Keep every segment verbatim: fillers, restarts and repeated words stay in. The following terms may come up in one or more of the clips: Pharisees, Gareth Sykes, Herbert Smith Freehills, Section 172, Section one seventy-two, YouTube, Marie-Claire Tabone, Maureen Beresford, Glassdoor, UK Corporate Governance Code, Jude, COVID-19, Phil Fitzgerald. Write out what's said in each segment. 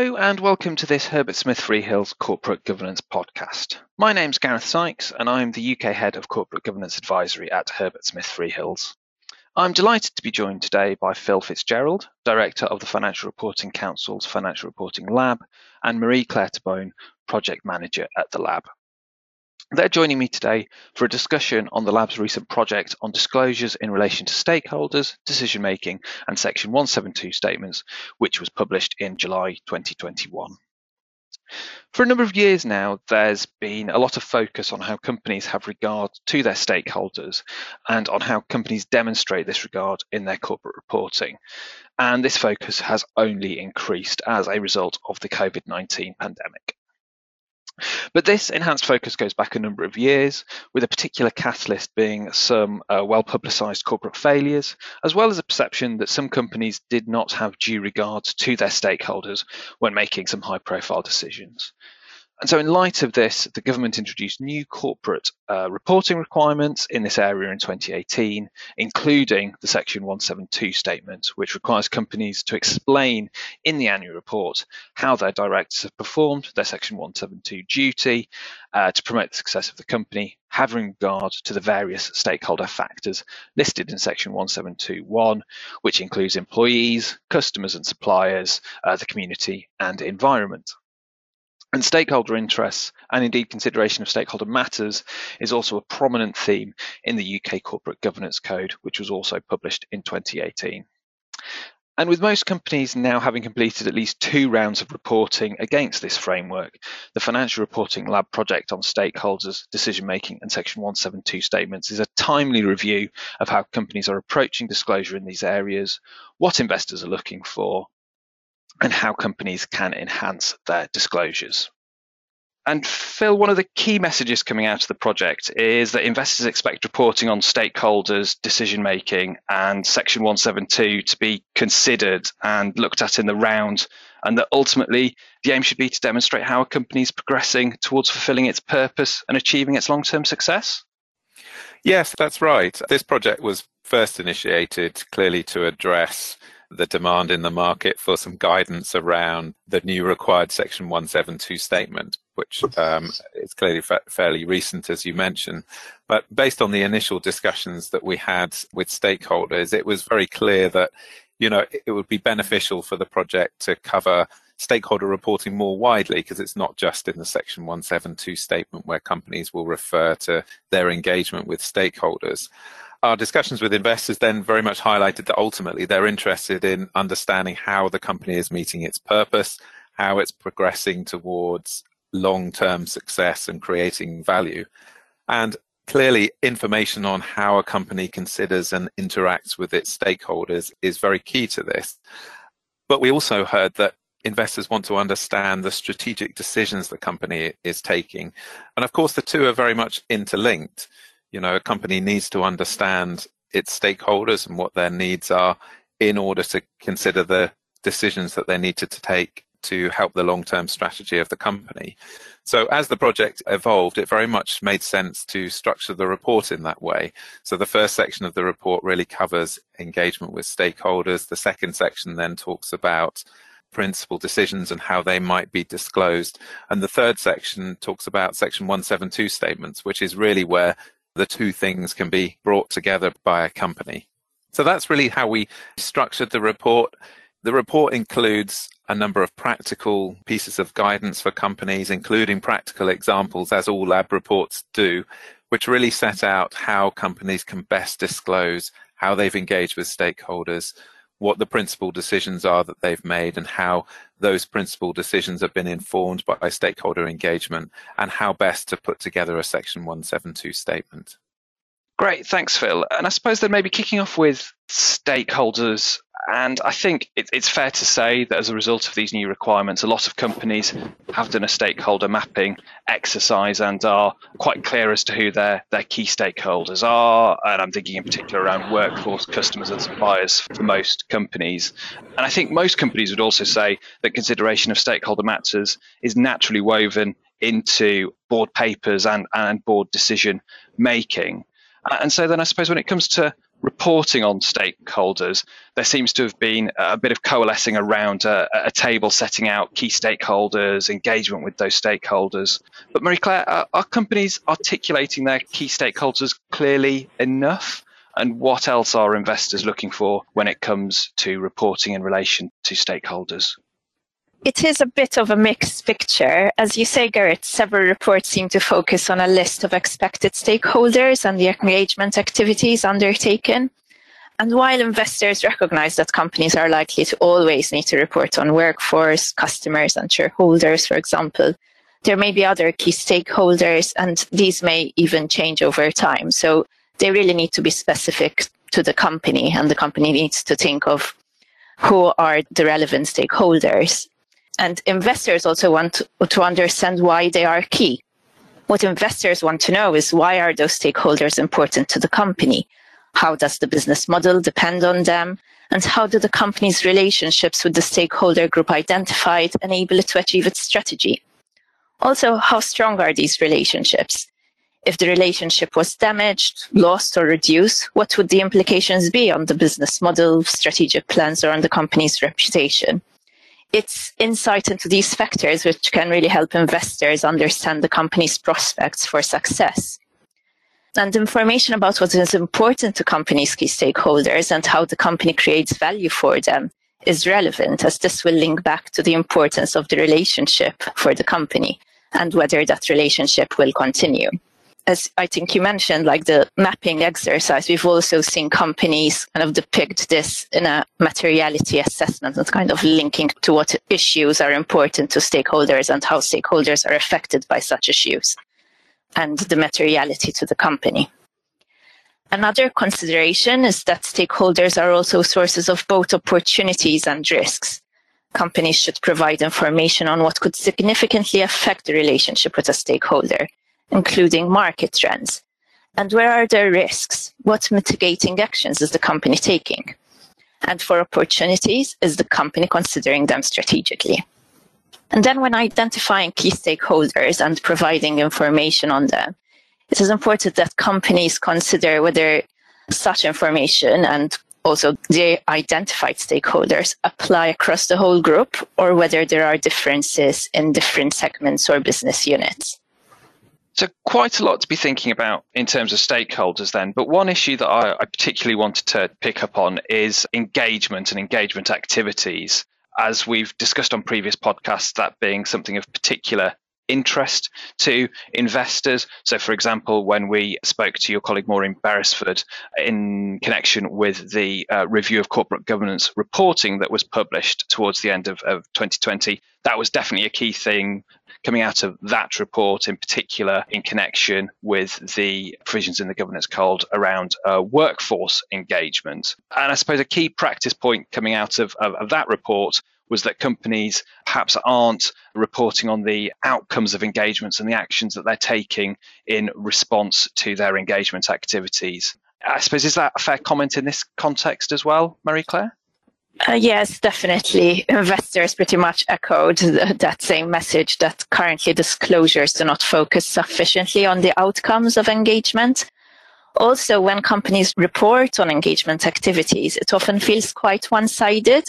Hello and welcome to this Herbert Smith Freehills Corporate Governance Podcast. My name's Gareth Sykes and I'm the U K Head of Corporate Governance Advisory at Herbert Smith Freehills. I'm delighted to be joined today by Phil Fitzgerald, Director of the Financial Reporting Council's Financial Reporting Lab, and Marie-Claire Tabone, Project Manager at the Lab. They're joining me today for a discussion on the Lab's recent project on disclosures in relation to stakeholders, decision-making and Section one seventy-two statements, which was published in July twenty twenty-one. For a number of years now, there's been a lot of focus on how companies have regard to their stakeholders and on how companies demonstrate this regard in their corporate reporting. And this focus has only increased as a result of the COVID nineteen pandemic. But this enhanced focus goes back a number of years, with a particular catalyst being some uh, well-publicised corporate failures, as well as a perception that some companies did not have due regard to their stakeholders when making some high-profile decisions. And so in light of this, the government introduced new corporate uh, reporting requirements in this area in twenty eighteen, including the Section one seventy-two statement, which requires companies to explain in the annual report how their directors have performed their Section one seventy-two duty uh, to promote the success of the company, having regard to the various stakeholder factors listed in Section one seventy-two point one, which includes employees, customers and suppliers, uh, the community and environment. And stakeholder interests, and indeed consideration of stakeholder matters, is also a prominent theme in the U K Corporate Governance Code, which was also published in twenty eighteen. And with most companies now having completed at least two rounds of reporting against this framework, the Financial Reporting Lab project on stakeholders, decision-making and Section one seventy-two statements is a timely review of how companies are approaching disclosure in these areas, what investors are looking for, and how companies can enhance their disclosures. And Phil, one of the key messages coming out of the project is that investors expect reporting on stakeholders, decision-making and Section one seventy-two to be considered and looked at in the round, and that ultimately the aim should be to demonstrate how a company is progressing towards fulfilling its purpose and achieving its long-term success. Yes, that's right. This project was first initiated clearly to address the demand in the market for some guidance around the new required Section one seventy-two statement, which um, is clearly fa- fairly recent, as you mentioned. But based on the initial discussions that we had with stakeholders, it was very clear that, you know, it would be beneficial for the project to cover stakeholder reporting more widely, because it's not just in the Section one seventy-two statement where companies will refer to their engagement with stakeholders. Our discussions with investors then very much highlighted that ultimately they're interested in understanding how the company is meeting its purpose, how it's progressing towards long-term success and creating value. And clearly, information on how a company considers and interacts with its stakeholders is very key to this. But we also heard that investors want to understand the strategic decisions the company is taking. And of course, the two are very much interlinked. You know, a company needs to understand its stakeholders and what their needs are in order to consider the decisions that they need to, to take to help the long-term strategy of the company. So as the project evolved, it very much made sense to structure the report in that way. So the first section of the report really covers engagement with stakeholders. The second section then talks about principal decisions and how they might be disclosed. And the third section talks about Section one seventy-two statements, which is really where the two things can be brought together by a company. So that's really how we structured the report. The report includes a number of practical pieces of guidance for companies, including practical examples, as all lab reports do, which really set out how companies can best disclose how they've engaged with stakeholders, what the principal decisions are that they've made, and how those principal decisions have been informed by stakeholder engagement, and how best to put together a Section one seventy-two statement. Great, thanks, Phil. And I suppose then maybe kicking off with stakeholders, and I think it, it's fair to say that as a result of these new requirements, a lot of companies have done a stakeholder mapping exercise and are quite clear as to who their, their key stakeholders are. And I'm thinking in particular around workforce, customers and suppliers for most companies. And I think most companies would also say that consideration of stakeholder matters is naturally woven into board papers and, and board decision making. And so then I suppose when it comes to reporting on stakeholders, there seems to have been a bit of coalescing around a, a table setting out key stakeholders, engagement with those stakeholders. But Marie-Claire, are, are companies articulating their key stakeholders clearly enough? And what else are investors looking for when it comes to reporting in relation to stakeholders? It is a bit of a mixed picture. As you say, Gareth, several reports seem to focus on a list of expected stakeholders and the engagement activities undertaken. And while investors recognize that companies are likely to always need to report on workforce, customers and shareholders, for example, there may be other key stakeholders, and these may even change over time. So they really need to be specific to the company, and the company needs to think of who are the relevant stakeholders. And investors also want to understand why they are key. What investors want to know is, why are those stakeholders important to the company? How does the business model depend on them? And how do the company's relationships with the stakeholder group identified enable it to achieve its strategy? Also, how strong are these relationships? If the relationship was damaged, lost or reduced, what would the implications be on the business model, strategic plans or on the company's reputation? It's insight into these factors which can really help investors understand the company's prospects for success. And information about what is important to companies' key stakeholders and how the company creates value for them is relevant, as this will link back to the importance of the relationship for the company and whether that relationship will continue. As I think you mentioned, like the mapping exercise, we've also seen companies kind of depict this in a materiality assessment and kind of linking to what issues are important to stakeholders and how stakeholders are affected by such issues and the materiality to the company. Another consideration is that stakeholders are also sources of both opportunities and risks. Companies should provide information on what could significantly affect the relationship with a stakeholder, including market trends. And where are their risks? What mitigating actions is the company taking? And for opportunities, is the company considering them strategically? And then when identifying key stakeholders and providing information on them, it is important that companies consider whether such information and also the identified stakeholders apply across the whole group, or whether there are differences in different segments or business units. So quite a lot to be thinking about in terms of stakeholders then, but one issue that I, I particularly wanted to pick up on is engagement and engagement activities. As we've discussed on previous podcasts, that being something of particular interest to investors. So for example, when we spoke to your colleague Maureen Beresford in connection with the uh, review of corporate governance reporting that was published towards the end of, of twenty twenty, that was definitely a key thing coming out of that report, in particular in connection with the provisions in the governance code around uh, workforce engagement. And I suppose a key practice point coming out of, of, of that report was that companies perhaps aren't reporting on the outcomes of engagements and the actions that they're taking in response to their engagement activities. I suppose, is that a fair comment in this context as well, Marie-Claire? Uh, yes, definitely. Investors pretty much echoed th- that same message, that currently disclosures do not focus sufficiently on the outcomes of engagement. Also, when companies report on engagement activities, it often feels quite one-sided,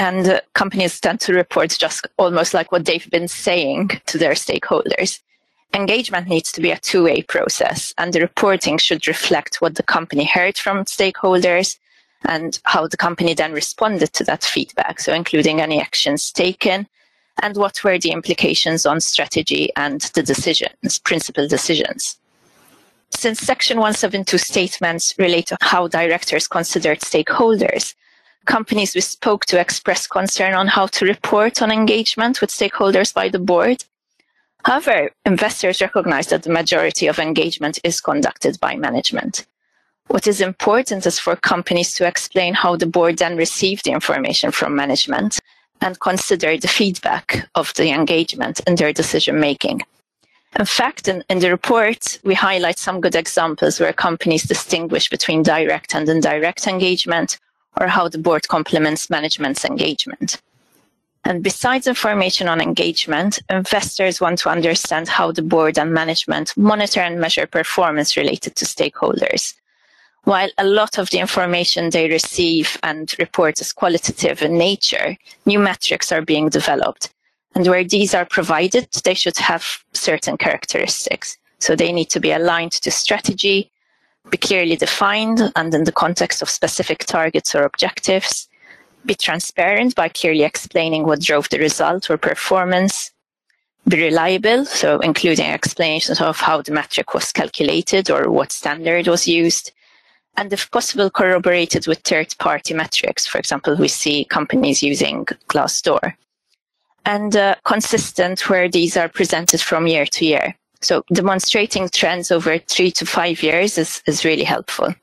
and uh, companies tend to report just almost like what they've been saying to their stakeholders. Engagement needs to be a two-way process, and the reporting should reflect what the company heard from stakeholders and how the company then responded to that feedback, so including any actions taken and what were the implications on strategy and the decisions, principal decisions. Since Section one seventy-two statements relate to how directors considered stakeholders, companies we spoke to expressed concern on how to report on engagement with stakeholders by the board. However, investors recognize that the majority of engagement is conducted by management. What is important is for companies to explain how the board then received the information from management and consider the feedback of the engagement in their decision-making. In fact, in, in the report, we highlight some good examples where companies distinguish between direct and indirect engagement, or how the board complements management's engagement. And besides information on engagement, investors want to understand how the board and management monitor and measure performance related to stakeholders. While a lot of the information they receive and report is qualitative in nature, new metrics are being developed. And where these are provided, they should have certain characteristics. So they need to be aligned to strategy, be clearly defined and in the context of specific targets or objectives, be transparent by clearly explaining what drove the result or performance, be reliable, so including explanations of how the metric was calculated or what standard was used, and if possible corroborated with third-party metrics. For example, we see companies using Glassdoor. And uh, consistent where these are presented from year to year. So demonstrating trends over three to five years is, is really helpful.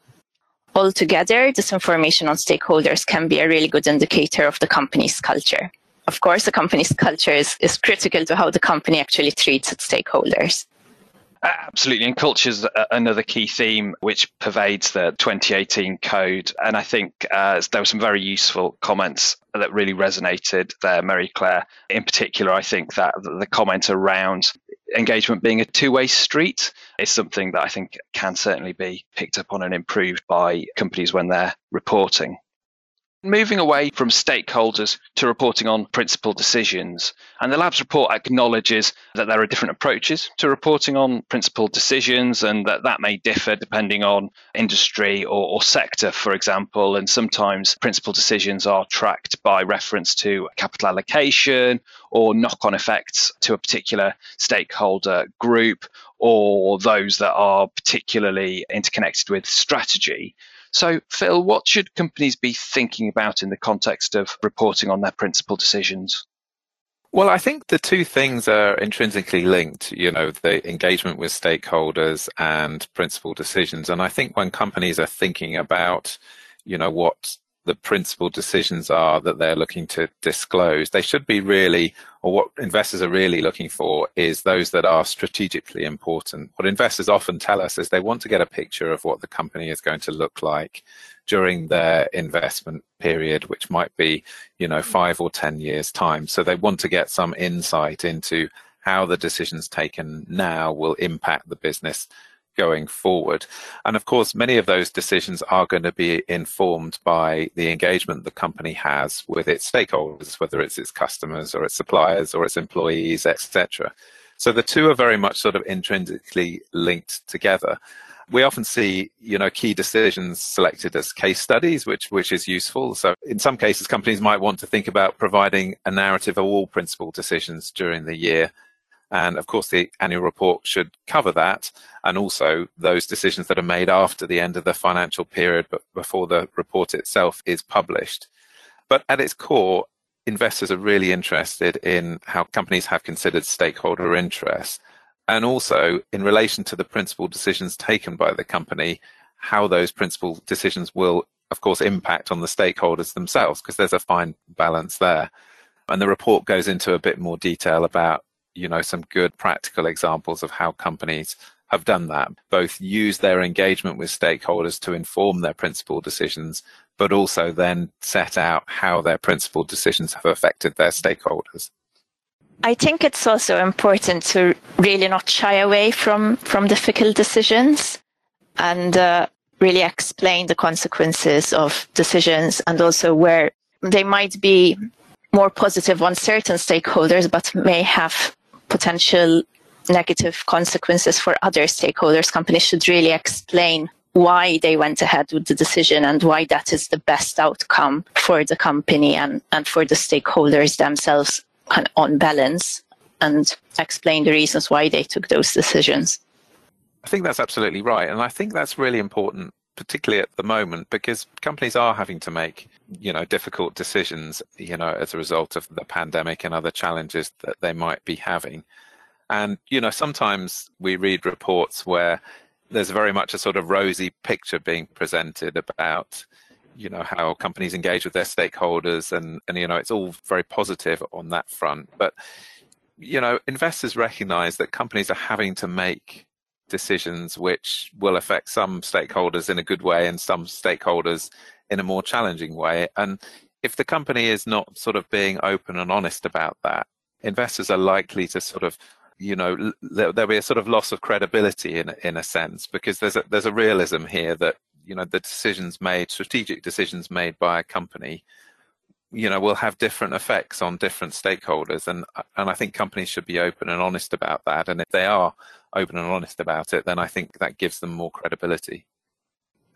Altogether, this information on stakeholders can be a really good indicator of the company's culture. Of course, the company's culture is, is critical to how the company actually treats its stakeholders. Absolutely. And culture is another key theme which pervades the twenty eighteen code. And I think uh, there were some very useful comments that really resonated there, Marie-Claire. In particular, I think that the comment around engagement being a two-way street is something that I think can certainly be picked up on and improved by companies when they're reporting. Moving away from stakeholders to reporting on principal decisions. And the lab's report acknowledges that there are different approaches to reporting on principal decisions and that that may differ depending on industry or, or sector, for example. And sometimes principal decisions are tracked by reference to capital allocation or knock-on effects to a particular stakeholder group or those that are particularly interconnected with strategy. So, Phil, what should companies be thinking about in the context of reporting on their principal decisions? Well, I think the two things are intrinsically linked, you know, the engagement with stakeholders and principal decisions. And I think when companies are thinking about, you know, what the principal decisions are that they're looking to disclose, they should be really, or what investors are really looking for is those that are strategically important. What investors often tell us is they want to get a picture of what the company is going to look like during their investment period, which might be, you know, five or ten years time. So they want to get some insight into how the decisions taken now will impact the business going forward. And of course, many of those decisions are going to be informed by the engagement the company has with its stakeholders, whether it's its customers or its suppliers or its employees, et cetera. So the two are very much sort of intrinsically linked together. We often see, you know, key decisions selected as case studies, which which is useful. So in some cases, companies might want to think about providing a narrative of all principal decisions during the year. And of course, the annual report should cover that, and also those decisions that are made after the end of the financial period, but before the report itself is published. But at its core, investors are really interested in how companies have considered stakeholder interests, and also in relation to the principal decisions taken by the company, how those principal decisions will, of course, impact on the stakeholders themselves, because there's a fine balance there. And the report goes into a bit more detail about, you know, some good practical examples of how companies have done that, both use their engagement with stakeholders to inform their principal decisions, but also then set out how their principal decisions have affected their stakeholders. I think it's also important to really not shy away from, from difficult decisions and uh, really explain the consequences of decisions and also where they might be more positive on certain stakeholders, but may have potential negative consequences for other stakeholders. Companies should really explain why they went ahead with the decision and why that is the best outcome for the company and, and for the stakeholders themselves on balance, and explain the reasons why they took those decisions. I think that's absolutely right. And I think that's really important, particularly at the moment, because companies are having to make, you know, difficult decisions, you know, as a result of the pandemic and other challenges that they might be having. And, you know, sometimes we read reports where there's very much a sort of rosy picture being presented about, you know, how companies engage with their stakeholders and, and, you know, it's all very positive on that front. But, you know, investors recognize that companies are having to make decisions which will affect some stakeholders in a good way and some stakeholders in a more challenging way. And if the company is not sort of being open and honest about that, investors are likely to sort of, you know, there'll be a sort of loss of credibility in in a sense, because there's a, there's a realism here that, you know, the decisions made, strategic decisions made by a company, you know, will have different effects on different stakeholders, and and I think companies should be open and honest about that. And if they are open and honest about it, then I think that gives them more credibility.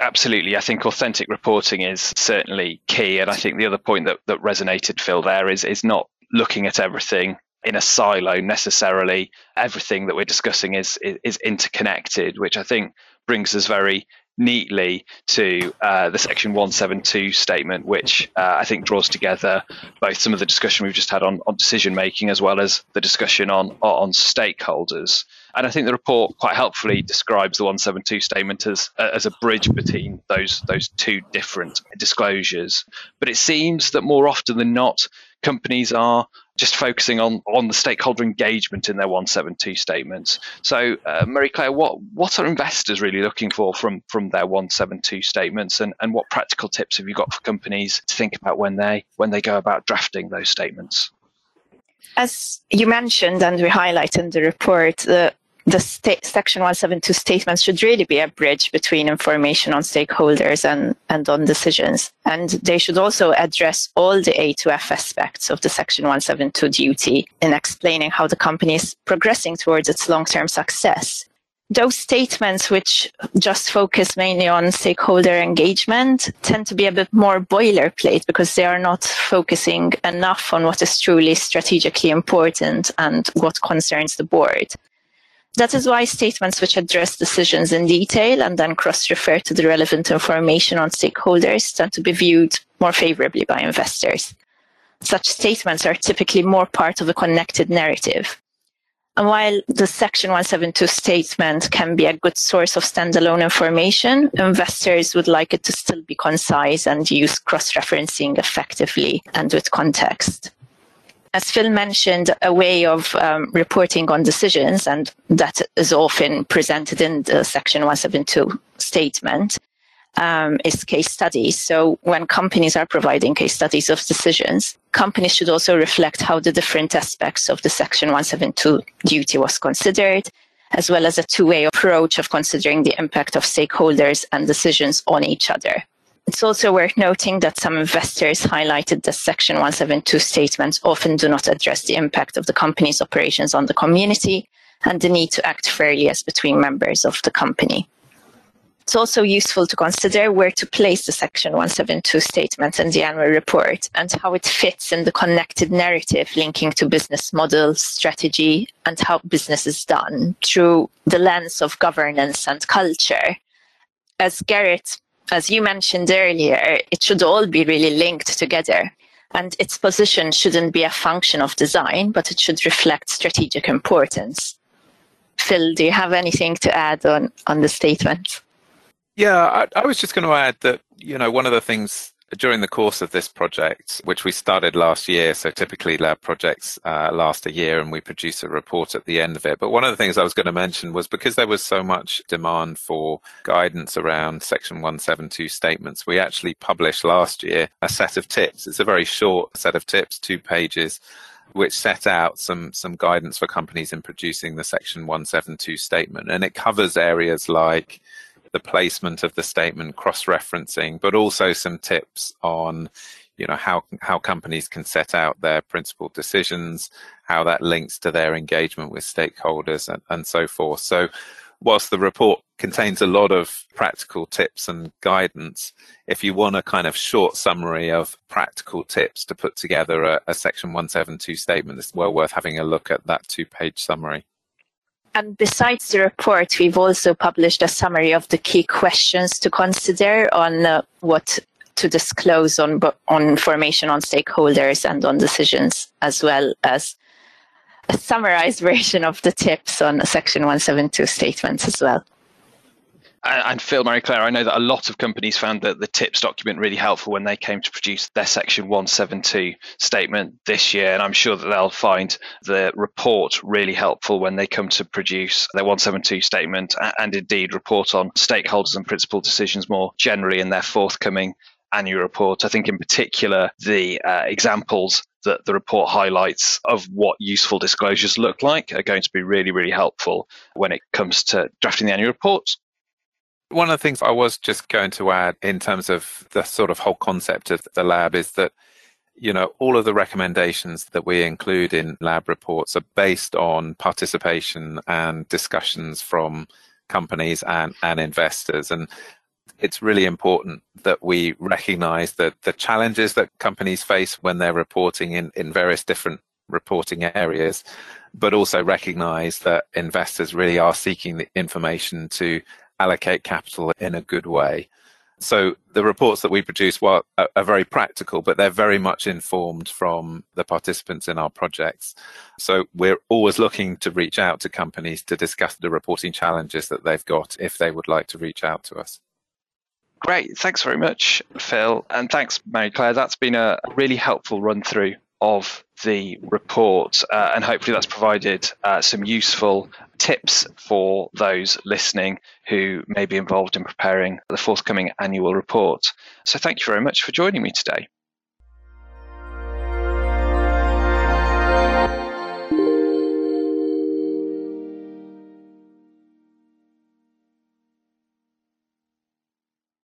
Absolutely. I think authentic reporting is certainly key. And I think the other point that, that resonated, Phil, there is is not looking at everything in a silo necessarily. Everything that we're discussing is is, is interconnected, which I think brings us very neatly to uh, the Section one seventy-two statement, which uh, I think draws together both some of the discussion we've just had on, on decision making, as well as the discussion on on stakeholders. And I think the report quite helpfully describes the one seventy-two statement as as a bridge between those those two different disclosures. But it seems that more often than not, companies are just focusing on on the stakeholder engagement in their one seventy-two statements. So, uh, Marie-Claire, what what are investors really looking for from from their one seventy-two statements, and and what practical tips have you got for companies to think about when they when they go about drafting those statements? As you mentioned, and we highlight in the report, uh, the sta- Section one seventy-two statements should really be a bridge between information on stakeholders and, and on decisions. And they should also address all the A to F aspects of the Section one seventy-two duty in explaining how the company is progressing towards its long-term success. Those statements which just focus mainly on stakeholder engagement tend to be a bit more boilerplate, because they are not focusing enough on what is truly strategically important and what concerns the board. That is why statements which address decisions in detail and then cross-refer to the relevant information on stakeholders tend to be viewed more favorably by investors. Such statements are typically more part of a connected narrative. And while the Section one seventy-two statement can be a good source of standalone information, investors would like it to still be concise and use cross-referencing effectively and with context. As Phil mentioned, a way of um, reporting on decisions, and that is often presented in the Section one seventy-two statement, um, is case studies. So when companies are providing case studies of decisions, companies should also reflect how the different aspects of the Section one seventy-two duty was considered, as well as a two-way approach of considering the impact of stakeholders and decisions on each other. It's also worth noting that some investors highlighted that Section one seventy-two statements often do not address the impact of the company's operations on the community and the need to act fairly as between members of the company. It's also useful to consider where to place the Section one seventy-two statement in the annual report and how it fits in the connected narrative linking to business model, strategy, and how business is done through the lens of governance and culture. As Gareth As you mentioned earlier, it should all be really linked together, and its position shouldn't be a function of design, but it should reflect strategic importance. Phil, do you have anything to add on, on the statement? Yeah, I, I was just going to add that, you know, one of the things during the course of this project, which we started last year, so typically lab projects uh, last a year and we produce a report at the end of it. But one of the things I was going to mention was, because there was so much demand for guidance around Section one seventy-two statements, we actually published last year a set of tips. It's a very short set of tips, two pages, which set out some, some guidance for companies in producing the Section one seventy-two statement. And it covers areas like the placement of the statement, cross-referencing, but also some tips on, you know, how how companies can set out their principal decisions, how that links to their engagement with stakeholders, and, and so forth. So whilst the report contains a lot of practical tips and guidance, if you want a kind of short summary of practical tips to put together a, a Section one seventy-two statement, it's well worth having a look at that two-page summary. And besides the report, we've also published a summary of the key questions to consider on uh, what to disclose on, on information on stakeholders and on decisions, as well as a summarized version of the tips on Section one seventy-two statements as well. And Phil, Marie-Claire, I know that a lot of companies found that the tips document really helpful when they came to produce their Section one seventy-two statement this year. And I'm sure that they'll find the report really helpful when they come to produce their one seventy-two statement, and indeed report on stakeholders and principal decisions more generally in their forthcoming annual report. I think in particular, the uh, examples that the report highlights of what useful disclosures look like are going to be really, really helpful when it comes to drafting the annual report. One of the things I was just going to add in terms of the sort of whole concept of the lab is that, you know, all of the recommendations that we include in lab reports are based on participation and discussions from companies and, and investors. And it's really important that we recognize that the challenges that companies face when they're reporting in, in various different reporting areas, but also recognize that investors really are seeking the information to allocate capital in a good way. So the reports that we produce are, are very practical, but they're very much informed from the participants in our projects. So we're always looking to reach out to companies to discuss the reporting challenges that they've got if they would like to reach out to us. Great. Thanks very much, Phil. And thanks, Marie-Claire. That's been a really helpful run through of the report, uh, and hopefully that's provided uh, some useful tips for those listening who may be involved in preparing the forthcoming annual report. So thank you very much for joining me today.